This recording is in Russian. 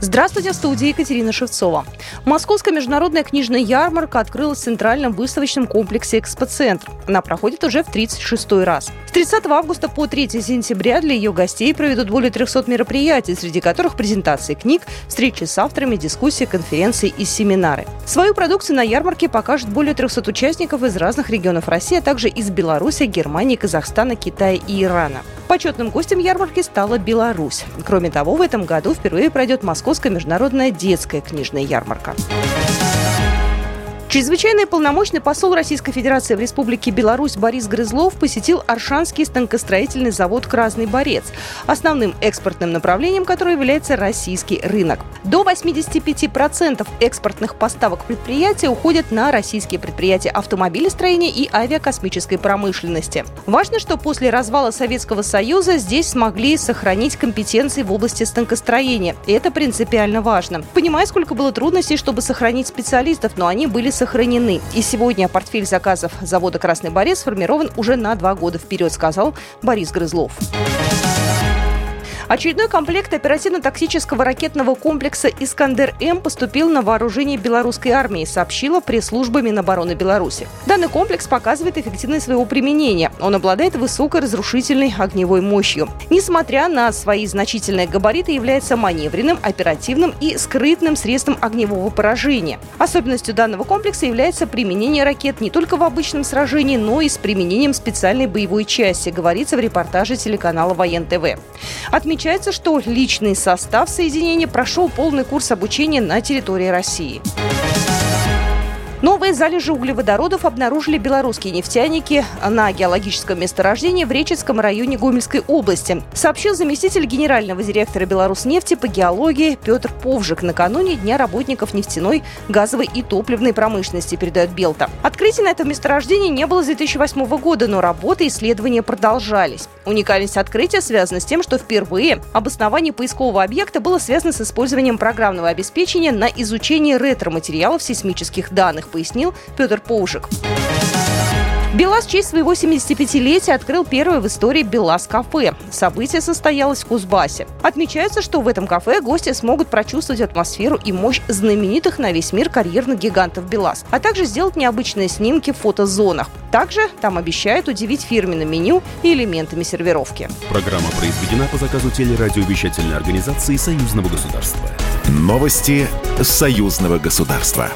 Здравствуйте, в студии Екатерина Шевцова. Московская международная книжная ярмарка открылась в центральном выставочном комплексе «Экспоцентр». Она проходит уже в 36-й раз. С 30 августа по 3 сентября для ее гостей проведут более 300 мероприятий, среди которых презентации книг, встречи с авторами, дискуссии, конференции и семинары. Свою продукцию на ярмарке покажут более 300 участников из разных регионов России, а также из Беларуси, Германии, Казахстана, Китая и Ирана. Почетным гостем ярмарки стала Беларусь. Кроме того, в этом году впервые пройдет Московская международная детская книжная ярмарка. Чрезвычайный полномочный посол Российской Федерации в Республике Беларусь Борис Грызлов посетил Оршанский станкостроительный завод «Красный борец», основным экспортным направлением которого является российский рынок. До 85% экспортных поставок предприятия уходят на российские предприятия автомобилестроения и авиакосмической промышленности. Важно, что после развала Советского Союза здесь смогли сохранить компетенции в области станкостроения. И это принципиально важно. Понимаю, сколько было трудностей, чтобы сохранить специалистов, но они были сохранены. И сегодня портфель заказов завода «Красный борец» сформирован уже на 2 года вперед, сказал Борис Грызлов. Очередной комплект оперативно-тактического ракетного комплекса «Искандер-М» поступил на вооружение белорусской армии, сообщила пресс-служба Минобороны Беларуси. Данный комплекс показывает эффективность своего применения. Он обладает высокой разрушительной огневой мощью. Несмотря на свои значительные габариты, является маневренным, оперативным и скрытным средством огневого поражения. Особенностью данного комплекса является применение ракет не только в обычном сражении, но и с применением специальной боевой части, говорится в репортаже телеканала ВоенТВ. Отмечается, что личный состав соединения прошел полный курс обучения на территории России. Новые залежи углеводородов обнаружили белорусские нефтяники на геологическом месторождении в Речицком районе Гомельской области, сообщил заместитель генерального директора Белоруснефти по геологии Петр Повжик накануне Дня работников нефтяной, газовой и топливной промышленности, передает Белта. Открытий на этом месторождении не было с 2008 года, но работы и исследования продолжались. Уникальность открытия связана с тем, что впервые обоснование поискового объекта было связано с использованием программного обеспечения на изучение ретро-материалов сейсмических данных, пояснил Петр Повжик. БелАЗ в честь своего 75-летия открыл первое в истории БелАЗ-кафе. Событие состоялось в Кузбассе. Отмечается, что в этом кафе гости смогут прочувствовать атмосферу и мощь знаменитых на весь мир карьерных гигантов БелАЗ, а также сделать необычные снимки в фотозонах. Также там обещают удивить фирменным меню и элементами сервировки. Программа произведена по заказу телерадиовещательной организации Союзного государства. Новости Союзного государства.